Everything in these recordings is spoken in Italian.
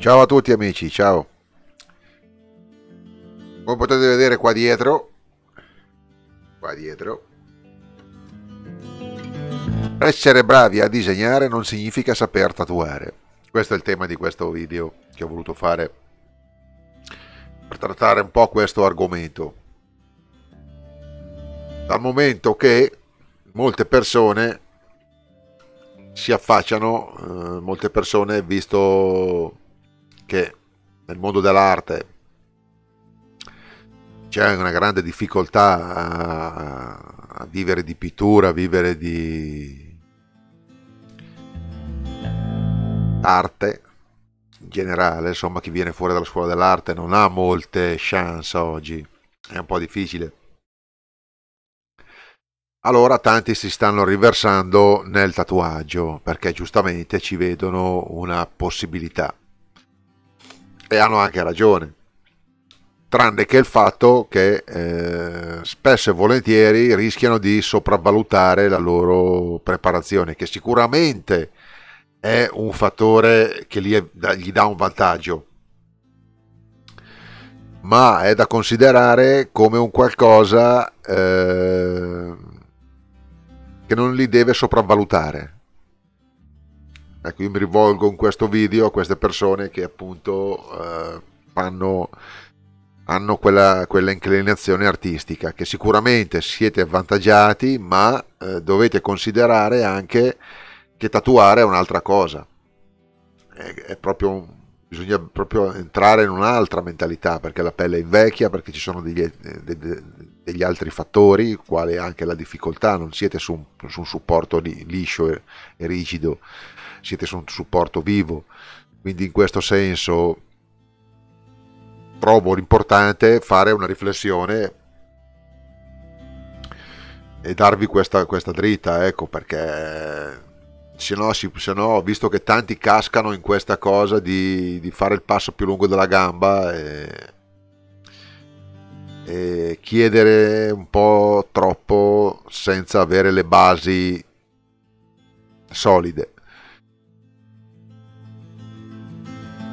Ciao a tutti amici, ciao. Come potete vedere qua dietro, essere bravi a disegnare non significa saper tatuare. Questo è il tema di questo video che ho voluto fare per trattare un po' questo argomento, dal momento che molte persone si affacciano, molte persone, visto che nel mondo dell'arte c'è una grande difficoltà a vivere di pittura, a vivere di arte in generale, insomma chi viene fuori dalla scuola dell'arte non ha molte chance oggi, è un po' difficile. Allora tanti si stanno riversando nel tatuaggio perché giustamente ci vedono una possibilità e hanno anche ragione, tranne che il fatto che spesso e volentieri rischiano di sopravvalutare la loro preparazione, che sicuramente è un fattore che gli dà un vantaggio, ma è da considerare come un qualcosa che non li deve sopravvalutare. Ecco, io mi rivolgo in questo video a queste persone che appunto hanno quella inclinazione artistica, che sicuramente siete avvantaggiati, ma dovete considerare anche che tatuare è un'altra cosa, bisogna proprio entrare in un'altra mentalità, perché la pelle invecchia, perché ci sono degli altri fattori, quale anche la difficoltà. Non siete su un supporto liscio e rigido, siete su un supporto vivo, quindi in questo senso trovo l'importante fare una riflessione e darvi questa dritta, ecco, perché se no, visto che tanti cascano in questa cosa di fare il passo più lungo della gamba e chiedere un po' troppo senza avere le basi solide.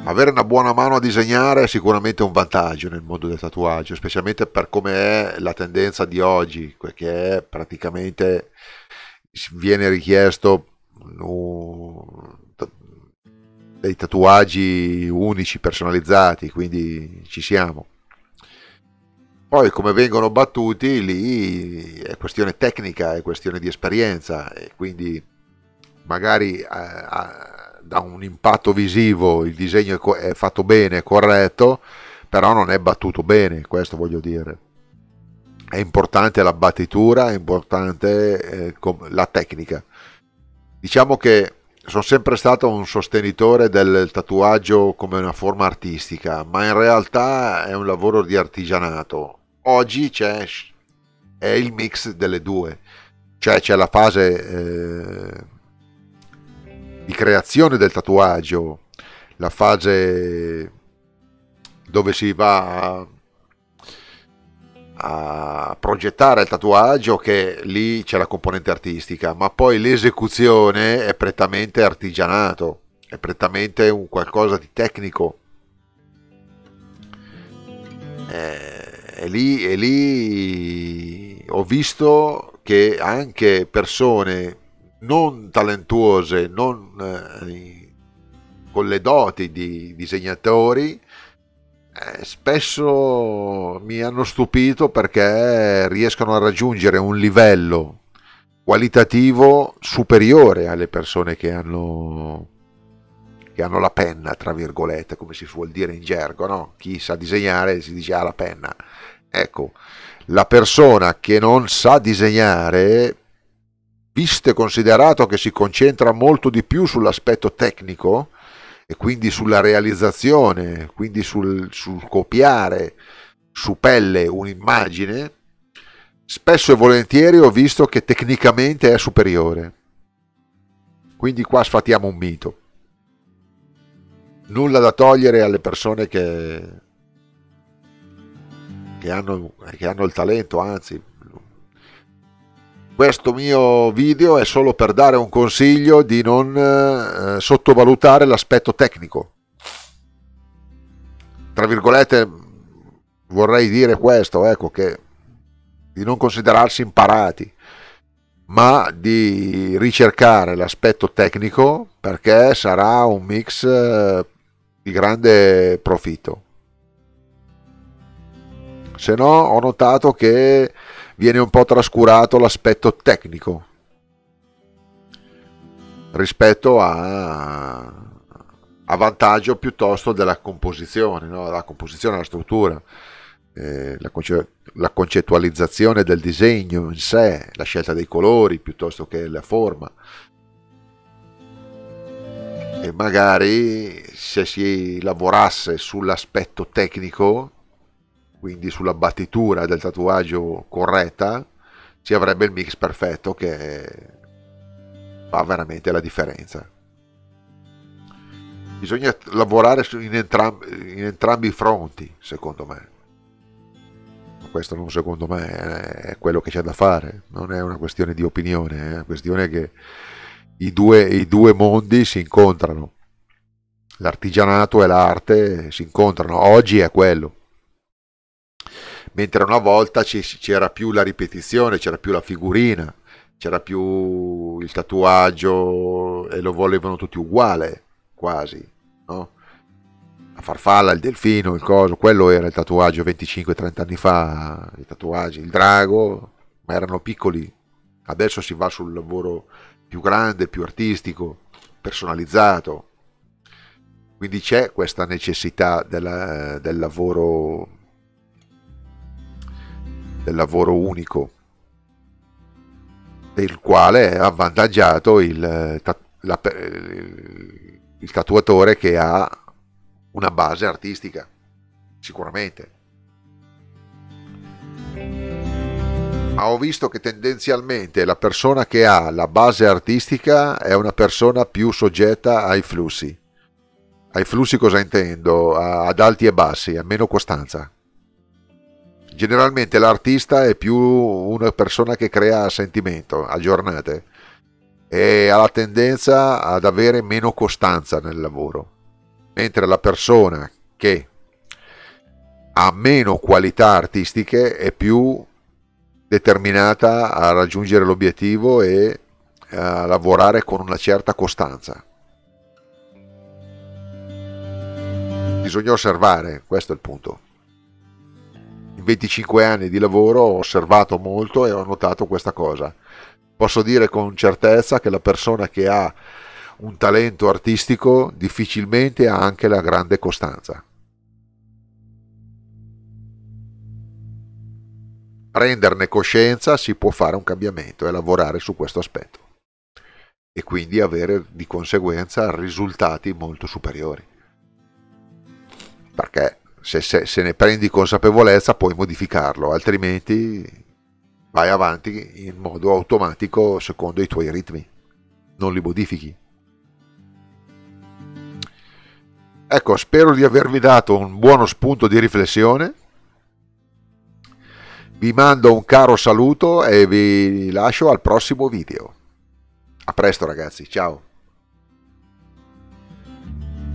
Avere una buona mano a disegnare è sicuramente un vantaggio nel mondo del tatuaggio, specialmente per come è la tendenza di oggi, perché praticamente viene richiesto dei tatuaggi unici, personalizzati, quindi ci siamo. Poi come vengono battuti lì è questione tecnica, è questione di esperienza, e quindi magari da un impatto visivo il disegno è fatto bene, è corretto, però non è battuto bene. Questo voglio dire, è importante la battitura, è importante la tecnica. Diciamo che sono sempre stato un sostenitore del tatuaggio come una forma artistica, ma in realtà è un lavoro di artigianato. Oggi è il mix delle due, cioè c'è la fase di creazione del tatuaggio, la fase dove si va a progettare il tatuaggio, che lì c'è la componente artistica, ma poi l'esecuzione è prettamente artigianato, è prettamente un qualcosa di tecnico, e lì ho visto che anche persone non talentuose, con le doti di disegnatori, spesso mi hanno stupito perché riescono a raggiungere un livello qualitativo superiore alle persone che hanno la penna, tra virgolette, come si suol dire in gergo, no? Chi sa disegnare si dice ha la penna. Ecco, la persona che non sa disegnare, visto e considerato che si concentra molto di più sull'aspetto tecnico e quindi sulla realizzazione, quindi sul copiare su pelle un'immagine, spesso e volentieri ho visto che tecnicamente è superiore. Quindi qua sfatiamo un mito, nulla da togliere alle persone che hanno il talento, anzi. Questo mio video è solo per dare un consiglio di non sottovalutare l'aspetto tecnico, tra virgolette vorrei dire questo, ecco, che di non considerarsi imparati, ma di ricercare l'aspetto tecnico, perché sarà un mix di grande profitto. Se no, ho notato che viene un po' trascurato l'aspetto tecnico rispetto a vantaggio piuttosto della composizione, no? La composizione, la struttura, la concettualizzazione del disegno in sé, la scelta dei colori piuttosto che la forma. E magari se si lavorasse sull'aspetto tecnico, quindi sulla battitura del tatuaggio corretta, ci avrebbe il mix perfetto che fa veramente la differenza. Bisogna lavorare in entrambi i fronti, secondo me. Questo non secondo me, è quello che c'è da fare, non è una questione di opinione, è una questione che i due mondi si incontrano, l'artigianato e l'arte si incontrano, oggi è quello. Mentre una volta c'era più la ripetizione, c'era più la figurina, c'era più il tatuaggio e lo volevano tutti uguale, quasi, no? La farfalla, il delfino, il coso, quello era il tatuaggio 25-30 anni fa, i tatuaggi, il drago, ma erano piccoli. Adesso si va sul lavoro più grande, più artistico, personalizzato. Quindi c'è questa necessità del lavoro unico, del quale è avvantaggiato il tatuatore che ha una base artistica, sicuramente. Ma ho visto che tendenzialmente la persona che ha la base artistica è una persona più soggetta ai flussi. Ai flussi cosa intendo? Ad alti e bassi, a meno costanza. Generalmente l'artista è più una persona che crea sentimento a giornate e ha la tendenza ad avere meno costanza nel lavoro. Mentre la persona che ha meno qualità artistiche è più determinata a raggiungere l'obiettivo e a lavorare con una certa costanza. Bisogna osservare, questo è il punto. In 25 anni di lavoro ho osservato molto e ho notato questa cosa. Posso dire con certezza che la persona che ha un talento artistico difficilmente ha anche la grande costanza. Prenderne coscienza, si può fare un cambiamento e lavorare su questo aspetto e quindi avere di conseguenza risultati molto superiori, perché se ne prendi consapevolezza puoi modificarlo, altrimenti vai avanti in modo automatico secondo i tuoi ritmi, non li modifichi. Ecco, spero di avervi dato un buono spunto di riflessione. Vi mando un caro saluto e vi lascio al prossimo video. A presto ragazzi, ciao!